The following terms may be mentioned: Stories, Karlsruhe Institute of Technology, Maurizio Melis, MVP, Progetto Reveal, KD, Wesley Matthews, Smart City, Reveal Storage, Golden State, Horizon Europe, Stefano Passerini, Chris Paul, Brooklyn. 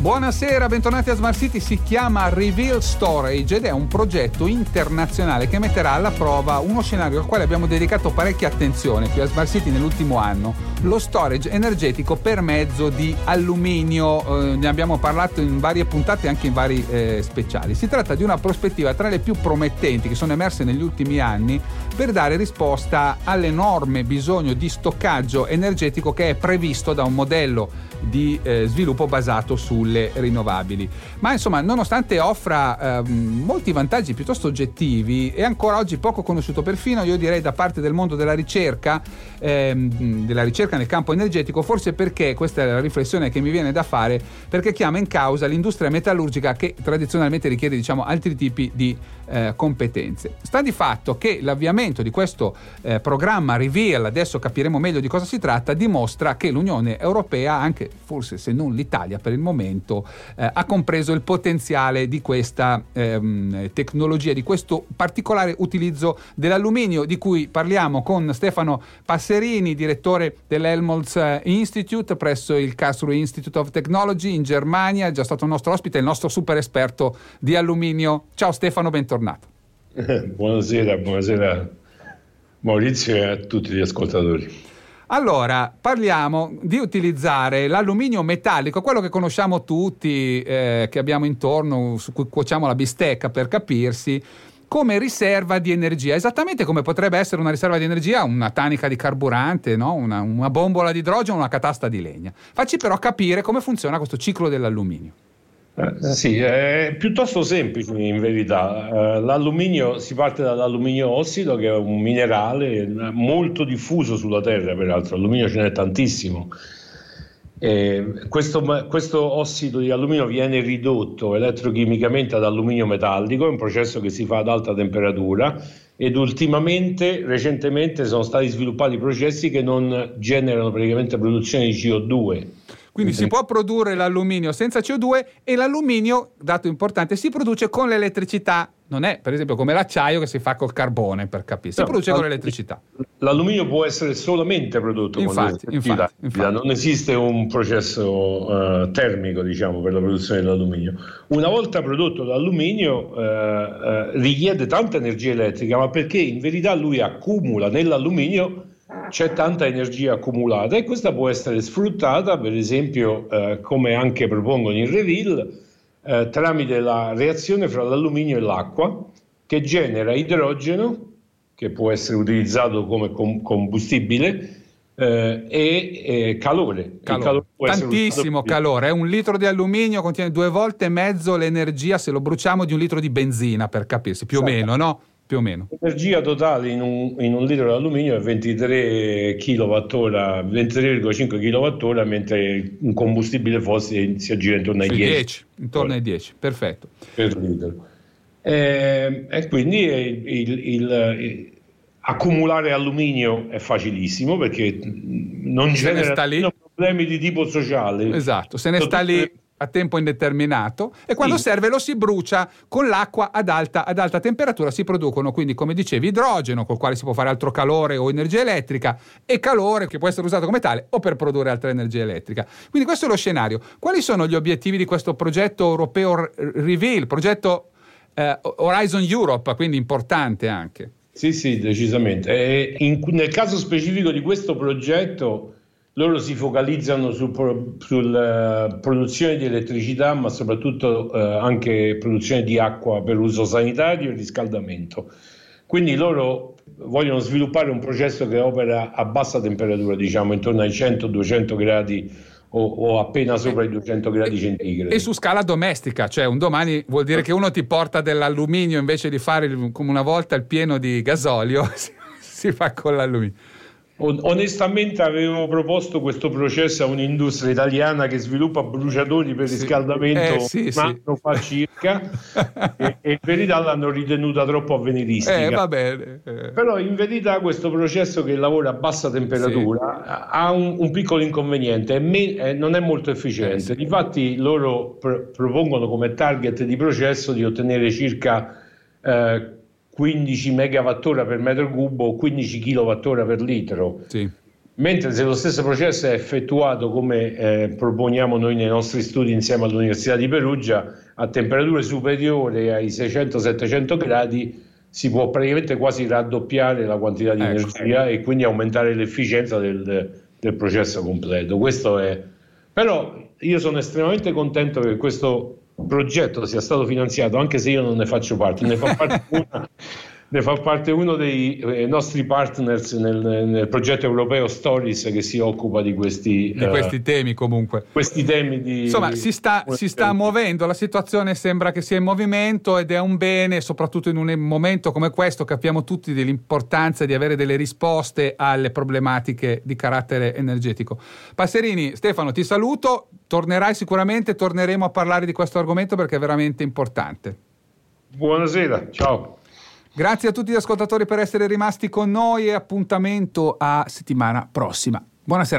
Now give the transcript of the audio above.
Buonasera, bentornati a Smart City. Si chiama Reveal Storage ed è un progetto internazionale che metterà alla prova uno scenario al quale abbiamo dedicato parecchia attenzione qui a Smart City nell'ultimo anno: lo storage energetico per mezzo di alluminio. Ne abbiamo parlato in varie puntate, anche in vari speciali. Si tratta di una prospettiva tra le più promettenti che sono emerse negli ultimi anni per dare risposta all'enorme bisogno di stoccaggio energetico che è previsto da un modello di sviluppo basato sulle rinnovabili. Ma insomma, nonostante offra molti vantaggi piuttosto oggettivi, è ancora oggi poco conosciuto, perfino io direi da parte del mondo della ricerca nel campo energetico, forse perché, questa è la riflessione che mi viene da fare, perché chiama in causa l'industria metallurgica, che tradizionalmente richiede altri tipi di competenze. Sta di fatto che l'avviamento di questo programma Reveal, adesso capiremo meglio di cosa si tratta, dimostra che l'Unione Europea, anche forse se non l'Italia per il momento, ha compreso il potenziale di questa tecnologia, di questo particolare utilizzo dell'alluminio, di cui parliamo con Stefano Passerini, direttore dell'Helmholtz Institute presso il Karlsruhe Institute of Technology in Germania. È già stato il nostro ospite, il nostro super esperto di alluminio. Ciao Stefano, bentornato. Buonasera Maurizio e a tutti gli ascoltatori. Allora, parliamo di utilizzare l'alluminio metallico, quello che conosciamo tutti, che abbiamo intorno, su cui cuociamo la bistecca per capirsi, come riserva di energia, esattamente come potrebbe essere una riserva di energia una tanica di carburante, no? una bombola di idrogeno, una catasta di legna. Facci però capire come funziona questo ciclo dell'alluminio. Sì, è piuttosto semplice in verità. L'alluminio, si parte dall'alluminio ossido, che è un minerale molto diffuso sulla Terra, peraltro l'alluminio ce n'è tantissimo. Questo ossido di alluminio viene ridotto elettrochimicamente ad alluminio metallico, è un processo che si fa ad alta temperatura, ed recentemente sono stati sviluppati processi che non generano praticamente produzione di CO2. Quindi si può produrre l'alluminio senza CO2, e l'alluminio, dato importante, si produce con l'elettricità. Non è, per esempio, come l'acciaio che si fa col carbone, per capire. Si produce con l'elettricità. L'alluminio può essere solamente prodotto con l'elettricità. Infatti. Non esiste un processo termico, per la produzione dell'alluminio. Una volta prodotto l'alluminio richiede tanta energia elettrica, ma perché in verità lui accumula nell'alluminio, c'è tanta energia accumulata, e questa può essere sfruttata, per esempio, come anche propongono in Reveal, tramite la reazione fra l'alluminio e l'acqua, che genera idrogeno, che può essere utilizzato come combustibile, e calore. Calore può tantissimo calore. Un litro di alluminio contiene 2 volte e mezzo l'energia, se lo bruciamo, di un litro di benzina, per capirsi, più o meno, no? Più o meno. L'energia totale in un litro di alluminio è 23,5 kWh, mentre un combustibile fossile si aggira intorno ai 10. Intorno ai 10, perfetto. Per litro. E quindi accumulare alluminio è facilissimo, perché non genera problemi di tipo sociale. Esatto, se ne sta lì a tempo indeterminato, e quando serve lo si brucia con l'acqua ad alta temperatura. Si producono quindi, come dicevi, idrogeno, col quale si può fare altro calore o energia elettrica, e calore che può essere usato come tale o per produrre altra energia elettrica. Quindi questo è lo scenario. Quali sono gli obiettivi di questo progetto europeo Reveal, progetto Horizon Europe, quindi importante anche? Sì, decisamente. Nel caso specifico di questo progetto, loro si focalizzano sulla produzione di elettricità, ma soprattutto anche produzione di acqua per uso sanitario e riscaldamento. Quindi loro vogliono sviluppare un processo che opera a bassa temperatura, intorno ai 100-200 gradi o appena sopra i 200 gradi centigradi. E su scala domestica, un domani vuol dire che uno ti porta dell'alluminio, invece di fare come una volta il pieno di gasolio, si fa con l'alluminio. Onestamente avevo proposto questo processo a un'industria italiana che sviluppa bruciatori per riscaldamento fa circa e in verità l'hanno ritenuta troppo avveniristica. Va bene. Però in verità questo processo, che lavora a bassa temperatura, ha un piccolo inconveniente: non è molto efficiente. Difatti loro propongono come target di processo di ottenere circa 15 MWh per metro cubo o 15 kWh per litro. Sì. Mentre se lo stesso processo è effettuato, come proponiamo noi nei nostri studi insieme all'Università di Perugia, a temperature superiori ai 600-700 gradi, si può praticamente quasi raddoppiare la quantità di energia e quindi aumentare l'efficienza del processo completo. Questo è. Però io sono estremamente contento che questo progetto sia stato finanziato, anche se io non ne faccio parte, ne fa parte uno dei nostri partners nel progetto europeo Stories, che si occupa di questi temi. Comunque questi temi si sta muovendo, la situazione sembra che sia in movimento, ed è un bene, soprattutto in un momento come questo. Capiamo tutti dell'importanza di avere delle risposte alle problematiche di carattere energetico. Passerini, Stefano, ti saluto, tornerai sicuramente, torneremo a parlare di questo argomento perché è veramente importante. Buonasera, ciao. Grazie a tutti gli ascoltatori per essere rimasti con noi e appuntamento a settimana prossima. Buona serata.